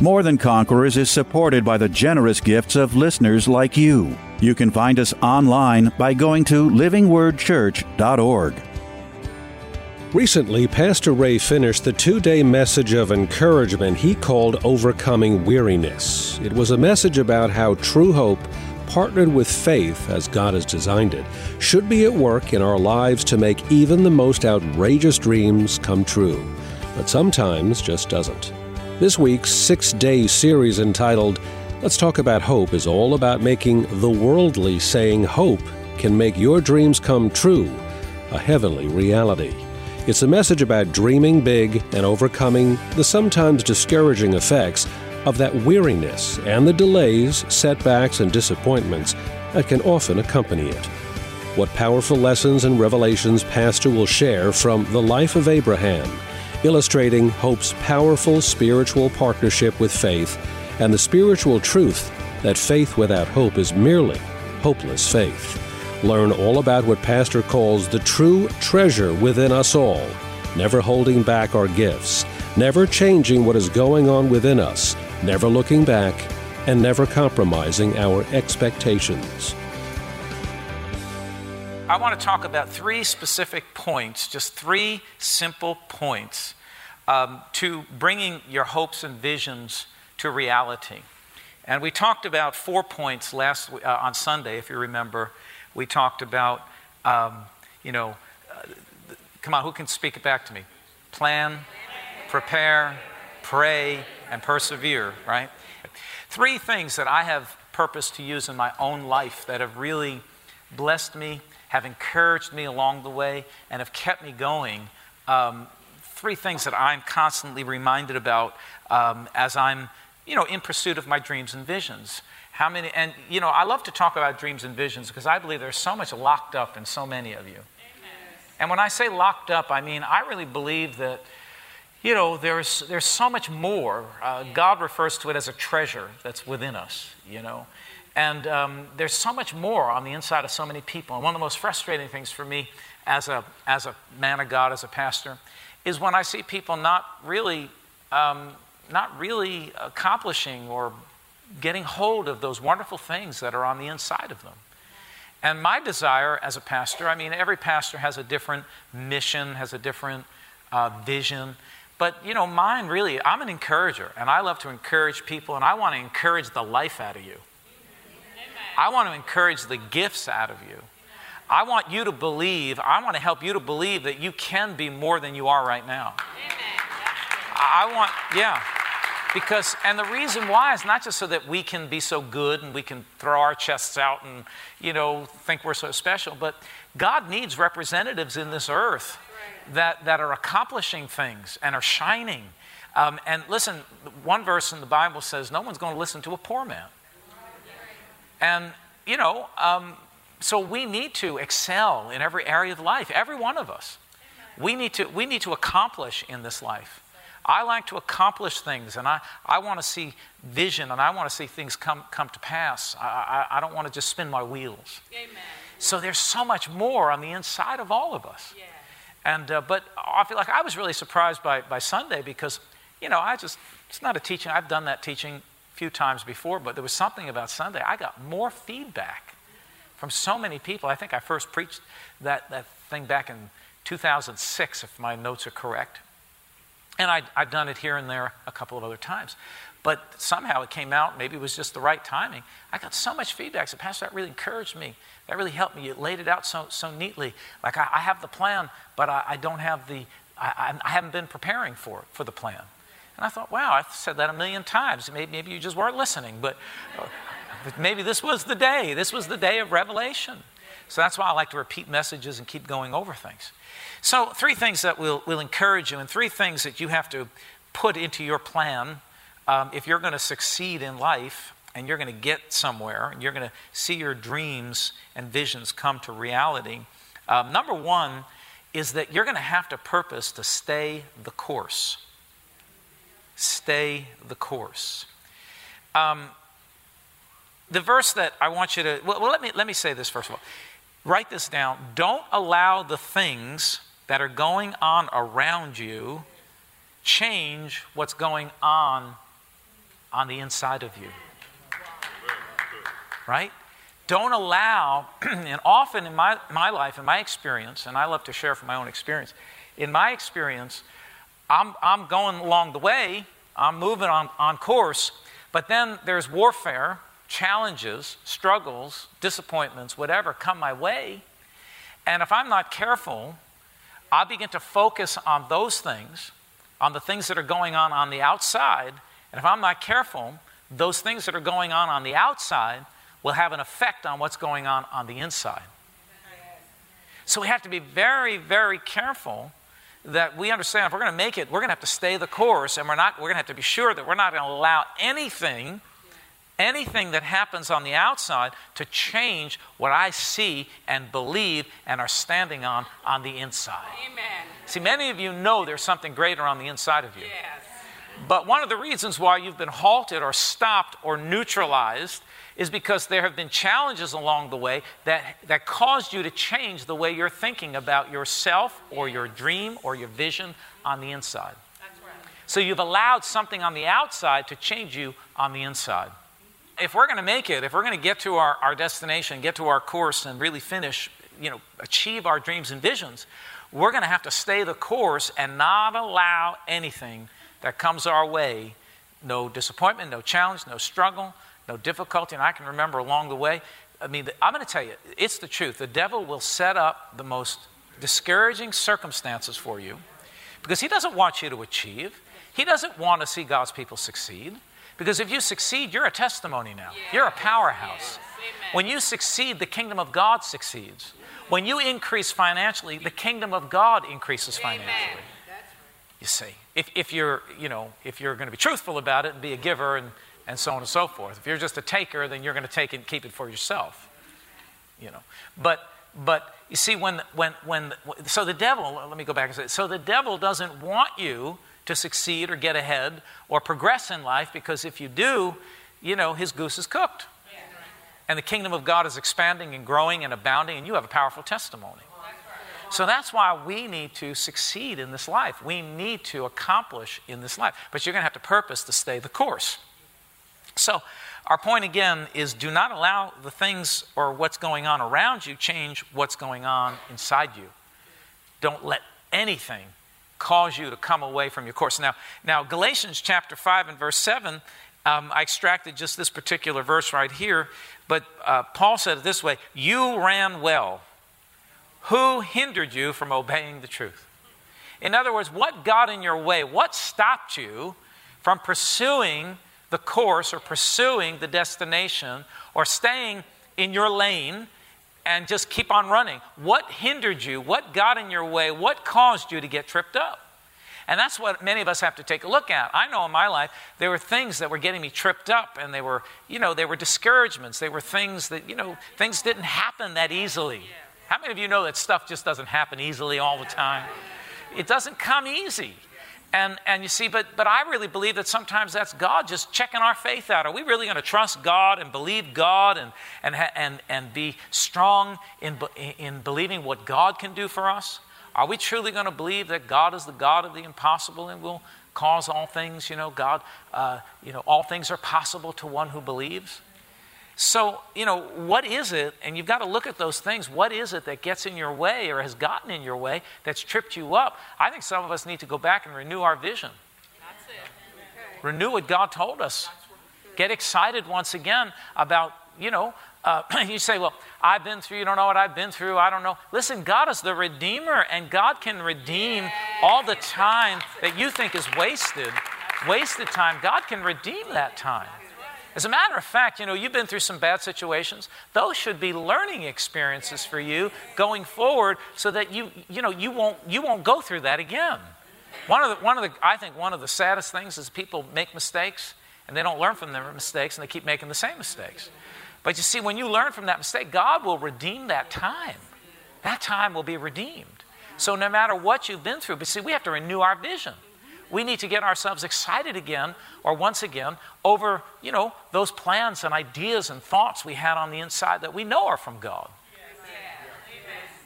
More Than Conquerors is supported by the generous gifts of listeners like you. You can find us online by going to livingwordchurch.org. Recently, Pastor Ray finished the two-day message of encouragement he called Overcoming Weariness. It was a message about how true hope, partnered with faith as God has designed it, should be at work in our lives to make even the most outrageous dreams come true. But sometimes just doesn't. This week's six-day series entitled Let's Talk About Hope is all about making the worldly saying hope can make your dreams come true a heavenly reality. It's a message about dreaming big and overcoming the sometimes discouraging effects of that weariness and the delays, setbacks, and disappointments that can often accompany it. What powerful lessons and revelations Pastor will share from The Life of Abraham, illustrating hope's powerful spiritual partnership with faith and the spiritual truth that faith without hope is merely hopeless faith. Learn all about what Pastor calls the true treasure within us all, never holding back our gifts, never changing what is going on within us, never looking back, and never compromising our expectations. I want to talk about three specific points, just three simple points, to bringing your hopes and visions to reality. And we talked about 4 points last on Sunday, if you remember. We talked about, come on, who can speak it back to me? Plan, prepare, pray, and persevere, right? 3 things that I have purposed to use in my own life that have really blessed me, have encouraged me along the way, and have kept me going. 3 things that I'm constantly reminded about as I'm, in pursuit of my dreams and visions. How many? And I love to talk about dreams and visions because I believe there's so much locked up in so many of you. Amen. And when I say locked up, I mean I really believe that, there's so much more. God refers to it as a treasure that's within us. And there's so much more on the inside of so many people. And one of the most frustrating things for me as a man of God, as a pastor, is when I see people not really accomplishing or getting hold of those wonderful things that are on the inside of them. And my desire as a pastor, every pastor has a different mission, has a different vision. But, mine really, I'm an encourager, and I love to encourage people, and I want to encourage the life out of you. I want to encourage the gifts out of you. I want to help you to believe that you can be more than you are right now. Amen. And the reason why is not just so that we can be so good and we can throw our chests out and, think we're so special, but God needs representatives in this earth that are accomplishing things and are shining. And listen, one verse in the Bible says, no one's going to listen to a poor man. And, so we need to excel in every area of life, every one of us. We need to accomplish in this life. I like to accomplish things, and I want to see vision, and I want to see things come to pass. I don't want to just spin my wheels. Amen. So there's so much more on the inside of all of us. Yes. And but I feel like I was really surprised by Sunday because, it's not a teaching. I've done that teaching a few times before, but there was something about Sunday. I got more feedback from so many people. I think I first preached that thing back in 2006, if my notes are correct. And I've done it here and there a couple of other times. But somehow it came out, maybe it was just the right timing. I got so much feedback. So, Pastor, that really encouraged me. That really helped me. You laid it out so neatly. Like, I have the plan, but I don't have I haven't been preparing for the plan. And I thought, wow, I've said that 1,000,000 times. Maybe you just weren't listening, but maybe this was the day. This was the day of revelation. So that's why I like to repeat messages and keep going over things. So 3 things that will encourage you and 3 things that you have to put into your plan If you're going to succeed in life and you're going to get somewhere and you're going to see your dreams and visions come to reality, number one is that you're going to have to purpose to stay the course. Stay the course. The verse that I want you to... Well, let me say this first of all. Write this down. Don't allow the things that are going on around you change what's going on the inside of you. Right? Don't allow, and often in my life, in my experience, and I love to share from my own experience, in my experience, I'm going along the way, I'm moving on course, but then there's warfare, challenges, struggles, disappointments, whatever come my way, and if I'm not careful, I begin to focus on those things, on the things that are going on the outside, and if I'm not careful, those things that are going on the outside will have an effect on what's going on the inside. So we have to be very, very careful that we understand if we're going to make it, we're going to have to stay the course, and we're going to have to be sure that we're not going to allow anything that happens on the outside to change what I see and believe and are standing on the inside. Amen. See, many of you know there's something greater on the inside of you. Yes. But one of the reasons why you've been halted or stopped or neutralized is because there have been challenges along the way that caused you to change the way you're thinking about yourself or your dream or your vision on the inside. That's right. So you've allowed something on the outside to change you on the inside. If we're going to make it, if we're going to get to our destination, get to our course and really finish, achieve our dreams and visions, we're going to have to stay the course and not allow anything that comes our way. No disappointment, no challenge, no struggle, no difficulty. And I can remember along the way, I'm going to tell you, it's the truth. The devil will set up the most discouraging circumstances for you because he doesn't want you to achieve. He doesn't want to see God's people succeed. Because if you succeed, you're a testimony now. Yes. You're a powerhouse. Yes. When you succeed, the kingdom of God succeeds. When you increase financially, the kingdom of God increases financially. Amen. You see, if you're going to be truthful about it and be a giver and so on and so forth. If you're just a taker, then you're going to take it and keep it for yourself. But you see, so the devil, let me go back and say, so the devil doesn't want you to succeed or get ahead or progress in life, because if you do, his goose is cooked. Yeah. And the kingdom of God is expanding and growing and abounding, and you have a powerful testimony. So that's why we need to succeed in this life. We need to accomplish in this life. But you're going to have to purpose to stay the course. So our point again is, do not allow the things or what's going on around you change what's going on inside you. Don't let anything cause you to come away from your course. Now Galatians chapter 5 and verse 7, I extracted just this particular verse right here, but Paul said it this way: you ran well. Who hindered you from obeying the truth? In other words, what got in your way? What stopped you from pursuing the course or pursuing the destination or staying in your lane and just keep on running? What hindered you? What got in your way? What caused you to get tripped up? And that's what many of us have to take a look at. I know in my life, there were things that were getting me tripped up, and they were discouragements. They were things that, things didn't happen that easily. How many of you know that stuff just doesn't happen easily all the time? It doesn't come easy. And you see, but I really believe that sometimes that's God just checking our faith out. Are we really going to trust God and believe God and be strong in believing what God can do for us? Are we truly going to believe that God is the God of the impossible and will cause all things? All things are possible to one who believes. So, what is it? And you've got to look at those things. What is it that gets in your way or has gotten in your way that's tripped you up? I think some of us need to go back and renew our vision. That's it. Okay. Renew what God told us. Get excited once again about, you say, well, I've been through, you don't know what I've been through, I don't know. Listen, God is the Redeemer, and God can redeem all the time that you think is wasted time. God can redeem that time. As a matter of fact, you've been through some bad situations. Those should be learning experiences for you going forward so that you won't go through that again. One of the saddest things is people make mistakes and they don't learn from their mistakes and they keep making the same mistakes. But you see, when you learn from that mistake, God will redeem that time. That time will be redeemed. So no matter what you've been through, but see, we have to renew our vision. We need to get ourselves excited again, or once again, over, you know, those plans and ideas and thoughts we had on the inside that we know are from God.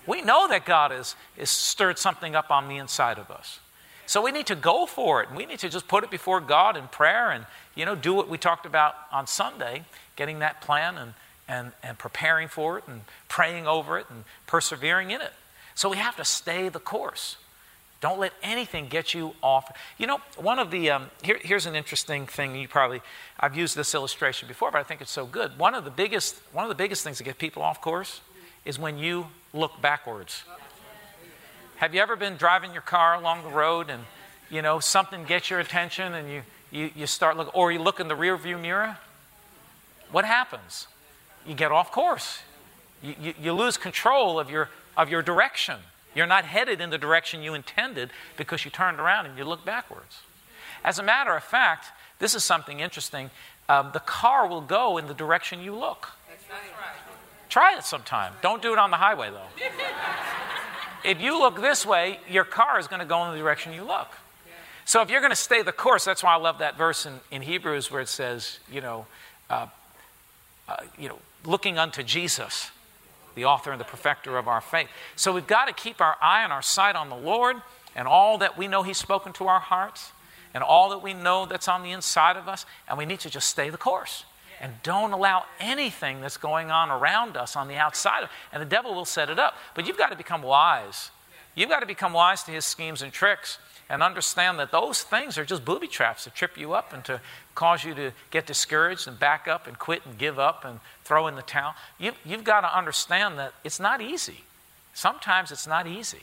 We know that God has stirred something up on the inside of us. So we need to go for it. And we need to just put it before God in prayer and, you know, do what we talked about on Sunday, getting that plan and preparing for it and praying over it and persevering in it. So we have to stay the course. Don't let anything get you off. You know, one of the, here's an interesting thing. I've used this illustration before, but I think it's so good. One of the biggest things that get people off course is when you look backwards. Have you ever been driving your car along the road and, you know, something gets your attention and you start looking, or you look in the rearview mirror? What happens? You get off course. You lose control of your direction. You're not headed in the direction you intended because you turned around and you looked backwards. As a matter of fact, this is something interesting. The car will go in the direction you look. That's right. Try it sometime. Don't do it on the highway, though. If you look this way, your car is going to go in the direction you look. So if you're going to stay the course, that's why I love that verse in Hebrews where it says, looking unto Jesus, the author and the perfecter of our faith. So we've got to keep our eye and our sight on the Lord and all that we know He's spoken to our hearts and all that we know that's on the inside of us. And we need to just stay the course and don't allow anything that's going on around us on the outside. And the devil will set it up. But you've got to become wise. You've got to become wise to his schemes and tricks and understand that those things are just booby traps to trip you up and to cause you to get discouraged and back up and quit and give up and throw in the towel. You've got to understand that it's not easy. Sometimes it's not easy.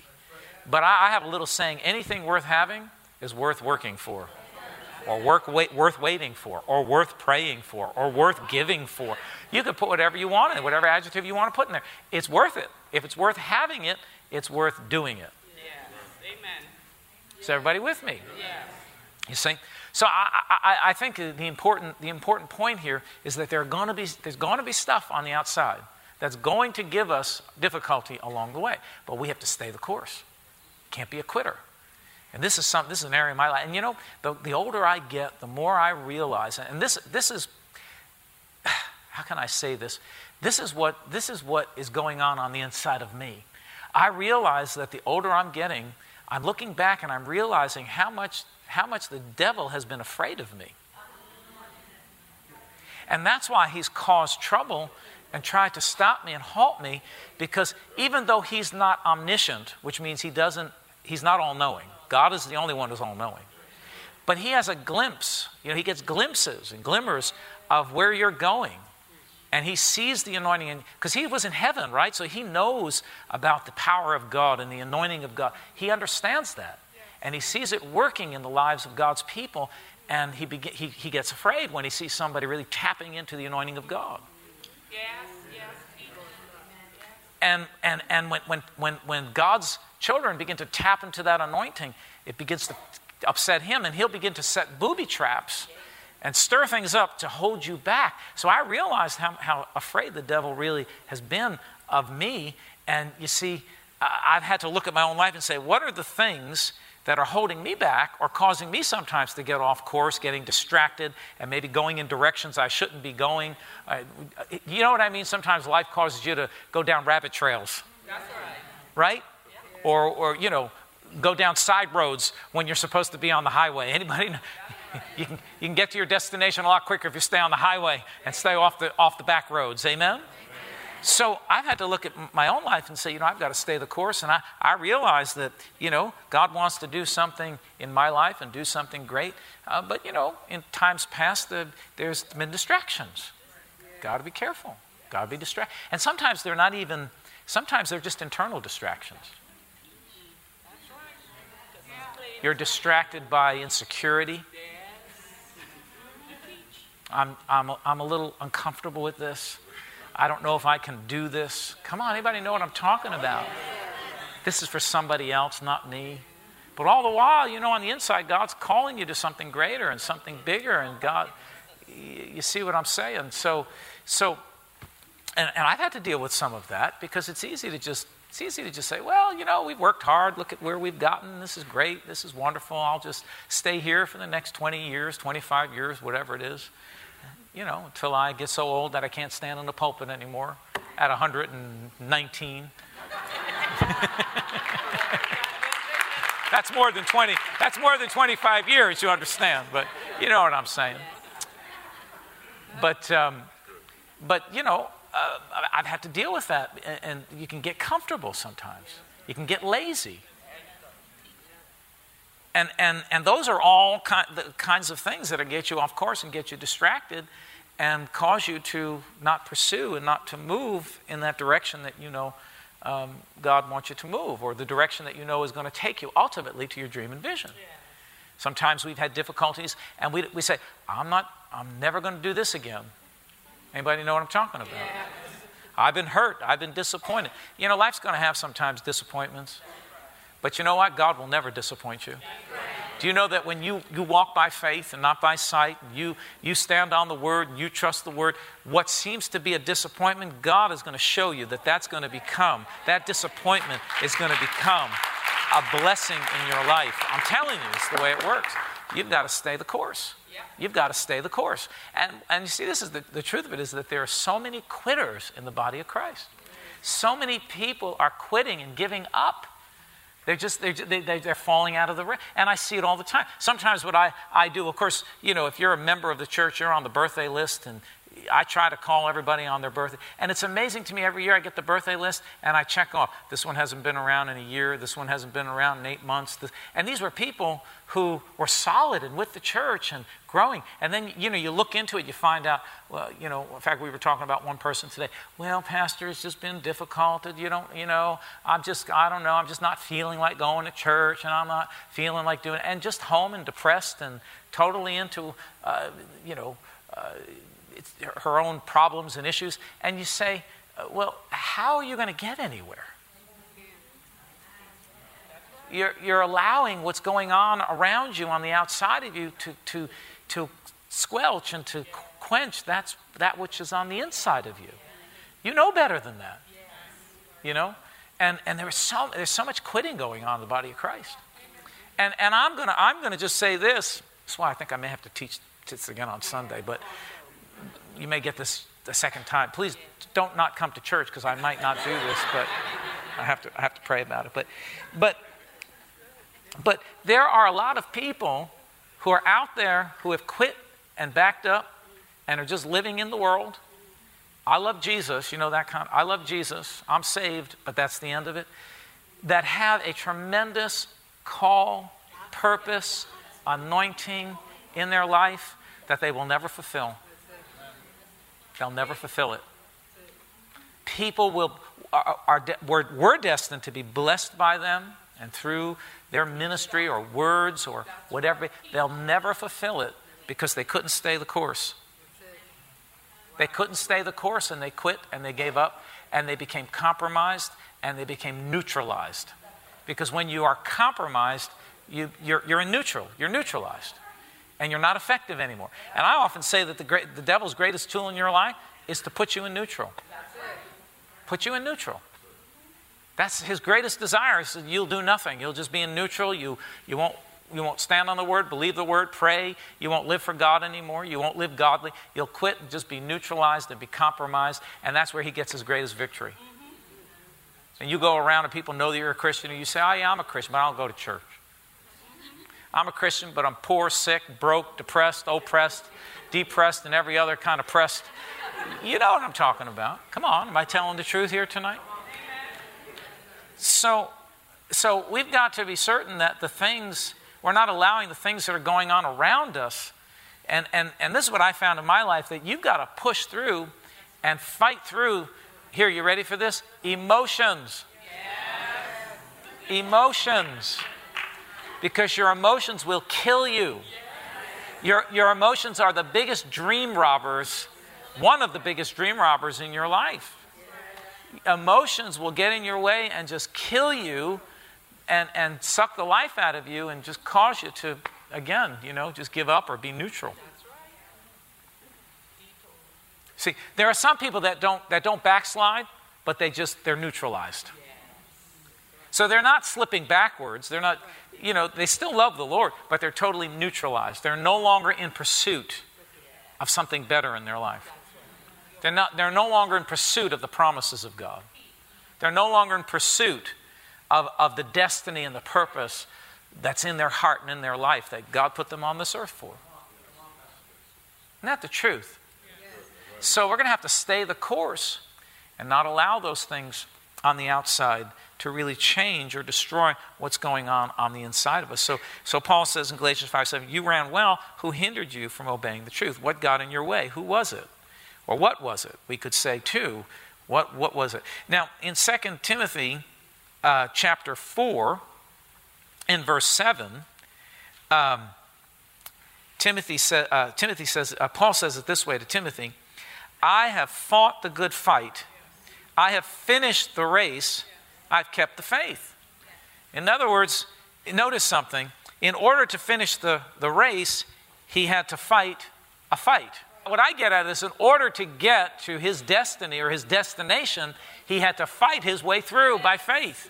But I have a little saying, anything worth having is worth working for, or worth waiting for, or worth praying for, or worth giving for. You can put whatever you want in it, whatever adjective you want to put in there. It's worth it. If it's worth having it, it's worth doing it. Is everybody with me? Yes. You see? So I think the important point here is that there's going to be stuff on the outside that's going to give us difficulty along the way, but we have to stay the course. Can't be a quitter. And this is an area of my life. And you know, the older I get, the more I realize. And this is, how can I say this? This is what is going on the inside of me. I realize that the older I'm getting, I'm looking back and I'm realizing how much the devil has been afraid of me. And that's why he's caused trouble and tried to stop me and halt me, because even though he's not omniscient, which means he's not all-knowing. God is the only one who's all-knowing. But he has a glimpse. You know, he gets glimpses and glimmers of where you're going. And he sees the anointing, because he was in heaven, right? So he knows about the power of God and the anointing of God. He understands that. And he sees it working in the lives of God's people. And he gets afraid when he sees somebody really tapping into the anointing of God. And when God's children begin to tap into that anointing, it begins to upset him. And he'll begin to set booby traps and stir things up to hold you back. So I realized how afraid the devil really has been of me. And you see, I've had to look at my own life and say, what are the things that are holding me back or causing me sometimes to get off course, getting distracted, and maybe going in directions I shouldn't be going? You know what I mean? Sometimes life causes you to go down rabbit trails. That's right. Right? Yeah. Or you know, go down side roads when you're supposed to be on the highway. Anybody know? You can get to your destination a lot quicker if you stay on the highway and stay off the back roads. Amen? So I've had to look at my own life and say, you know, I've got to stay the course. And I realize that, you know, God wants to do something in my life and do something great. But, you know, in times past, there's been distractions. Got to be careful. Got to be distracted. And sometimes they're not even, sometimes they're just internal distractions. You're distracted by insecurity. I'm a little uncomfortable with this. I don't know if I can do this. Come on, anybody know what I'm talking about? This is for somebody else, not me. But all the while, you know, on the inside, God's calling you to something greater and something bigger. And God, you see what I'm saying? So, and I've had to deal with some of that because it's easy to just say, well, you know, we've worked hard. Look at where we've gotten. This is great. This is wonderful. I'll just stay here for the next 20 years, 25 years, whatever it is, you know, until I get so old that I can't stand in the pulpit anymore at 119. That's more than 20. That's more than 25 years, you understand. But you know what I'm saying. But you know, I've had to deal with that. And you can get comfortable sometimes. You can get lazy. And those are all the kinds of things that get you off course and get you distracted and cause you to not pursue and not to move in that direction that you know God wants you to move, or the direction that you know is going to take you ultimately to your dream and vision. Yeah. Sometimes we've had difficulties, and we say, I'm never going to do this again. Anybody know what I'm talking about? Yeah. I've been hurt. I've been disappointed. You know, life's going to have sometimes disappointments, but you know what? God will never disappoint you. Right. Do you know that when you walk by faith and not by sight, and you stand on the Word and you trust the Word, what seems to be a disappointment, God is going to show you that disappointment is going to become a blessing in your life. I'm telling you, it's the way it works. You've got to stay the course. You've got to stay the course. And you see, this is the truth of it is that there are so many quitters in the body of Christ. So many people are quitting and giving up. They're falling out of the race. And I see it all the time. Sometimes what I do, of course, you know, if you're a member of the church, you're on the birthday list, and I try to call everybody on their birthday. And it's amazing to me, every year I get the birthday list, and I check off. This one hasn't been around in a year. This one hasn't been around in 8 months. And these were people who were solid and with the church and growing. And then, you know, you look into it, you find out, well, you know, in fact, we were talking about one person today. Well, Pastor, it's just been difficult. I'm just not feeling like going to church, and I'm not feeling like doing it. And just home and depressed and totally into, it's her own problems and issues. And you say, well, how are you going to get anywhere? You're allowing what's going on around you on the outside of you to squelch and to quench that which is on the inside of you. You know better than that. You know? And there's so much quitting going on in the body of Christ. And I'm gonna just say this. That's why I think I may have to teach this again on Sunday, but you may get this the second time. Please don't not come to church because I might not do this, but I have to pray about it. But there are a lot of people who are out there who have quit and backed up and are just living in the world. I love Jesus, you know that kind. I love Jesus. I'm saved, but that's the end of it. That have a tremendous call, purpose, anointing in their life that they will never fulfill. They'll never fulfill it. People were destined to be blessed by them and through their ministry or words or whatever. They'll never fulfill it because they couldn't stay the course. They couldn't stay the course, and they quit and they gave up and they became compromised and they became neutralized. Because when you are compromised, you're in neutral. You're neutralized. And you're not effective anymore. And I often say that the devil's greatest tool in your life is to put you in neutral. Put you in neutral. That's his greatest desire, is that you'll do nothing. You'll just be in neutral. You won't stand on the Word, believe the Word, pray. You won't live for God anymore. You won't live godly. You'll quit and just be neutralized and be compromised. And that's where he gets his greatest victory. And you go around and people know that you're a Christian, and you say, oh yeah, I'm a Christian, but I don't go to church. I'm a Christian, but I'm poor, sick, broke, depressed, oppressed, depressed, and every other kind of pressed. You know what I'm talking about. Come on, am I telling the truth here tonight? So we've got to be certain that we're not allowing the things that are going on around us. And this is what I found in my life, that you've got to push through and fight through. Here, you ready for this? Emotions. Yes. Emotions. Because your emotions will kill you. Your emotions are the biggest dream robbers, one of the biggest dream robbers in your life. Emotions will get in your way and just kill you and suck the life out of you and just cause you to, again, you know, just give up or be neutral. See, there are some people that don't backslide, but they're neutralized. So they're not slipping backwards. They're not, you know, they still love the Lord, but they're totally neutralized. They're no longer in pursuit of something better in their life. They're no longer in pursuit of the promises of God. They're no longer in pursuit of the destiny and the purpose that's in their heart and in their life that God put them on this earth for. Isn't that the truth? So we're going to have to stay the course and not allow those things on the outside to really change or destroy what's going on the inside of us. So Paul says in Galatians 5:7, you ran well. Who hindered you from obeying the truth? What got in your way? Who was it? Or what was it? We could say too, what was it? Now, in 2 Timothy chapter 4 in verse 7, Paul says it this way to Timothy, I have fought the good fight. I have finished the race. I've kept the faith. In other words, notice something. In order to finish the race, he had to fight a fight. What I get out of this, in order to get to his destiny or his destination, he had to fight his way through by faith.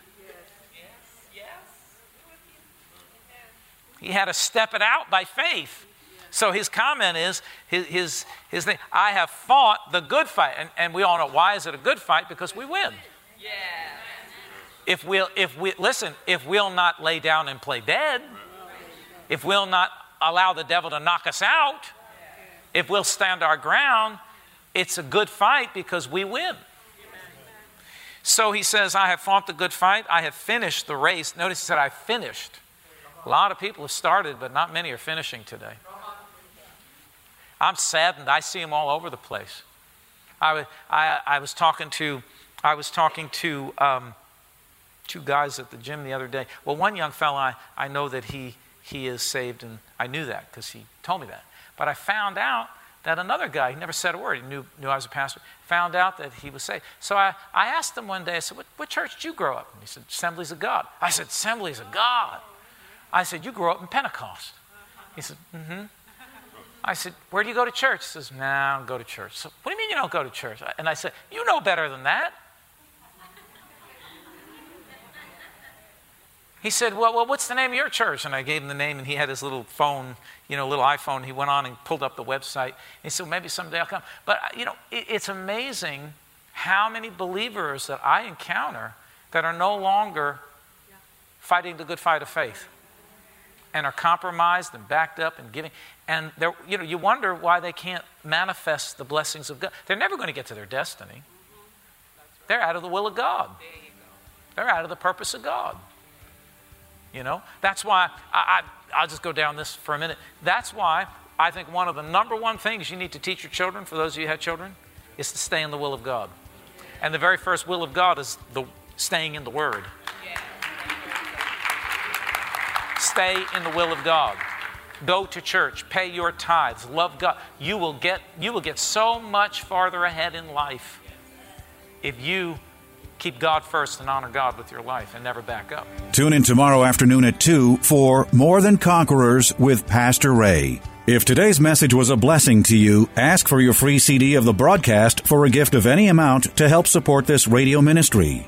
He had to step it out by faith. So his comment is, his thing, I have fought the good fight. And we all know, why is it a good fight? Because we win. Yeah. If we'll not lay down and play dead, if we'll not allow the devil to knock us out, if we'll stand our ground, it's a good fight because we win. So he says, I have fought the good fight. I have finished the race. Notice he said, I finished. A lot of people have started, but not many are finishing today. I'm saddened. I see them all over the place. I was talking to two guys at the gym the other day. Well, one young fellow, I know that he is saved, and I knew that because he told me that. But I found out that another guy, he never said a word. He knew I was a pastor. Found out that he was saved. So I asked him one day. I said, "What church did you grow up in?" He said, "Assemblies of God." I said, "Assemblies of God." I said, "You grew up in Pentecost." He said, "Mm-hmm." I said, "Where do you go to church?" He says, "No, I don't go to church." So, what do you mean you don't go to church? And I said, "You know better than that." He said, well, what's the name of your church? And I gave him the name, and he had his little phone, you know, little iPhone. He went on and pulled up the website. He said, well, maybe someday I'll come. But, you know, it's amazing how many believers that I encounter that are no longer fighting the good fight of faith, and are compromised and backed up and giving. And, you know, you wonder why they can't manifest the blessings of God. They're never going to get to their destiny. Mm-hmm. Right. They're out of the will of God. They're out of the purpose of God. You know, that's why, I'll just go down this for a minute. That's why I think one of the number one things you need to teach your children, for those of you who have children, is to stay in the will of God. And the very first will of God is staying in the Word. Stay in the will of God. Go to church. Pay your tithes. Love God. You will get so much farther ahead in life if you keep God first and honor God with your life and never back up. Tune in tomorrow afternoon at 2 for More Than Conquerors with Pastor Ray. If today's message was a blessing to you, ask for your free CD of the broadcast for a gift of any amount to help support this radio ministry.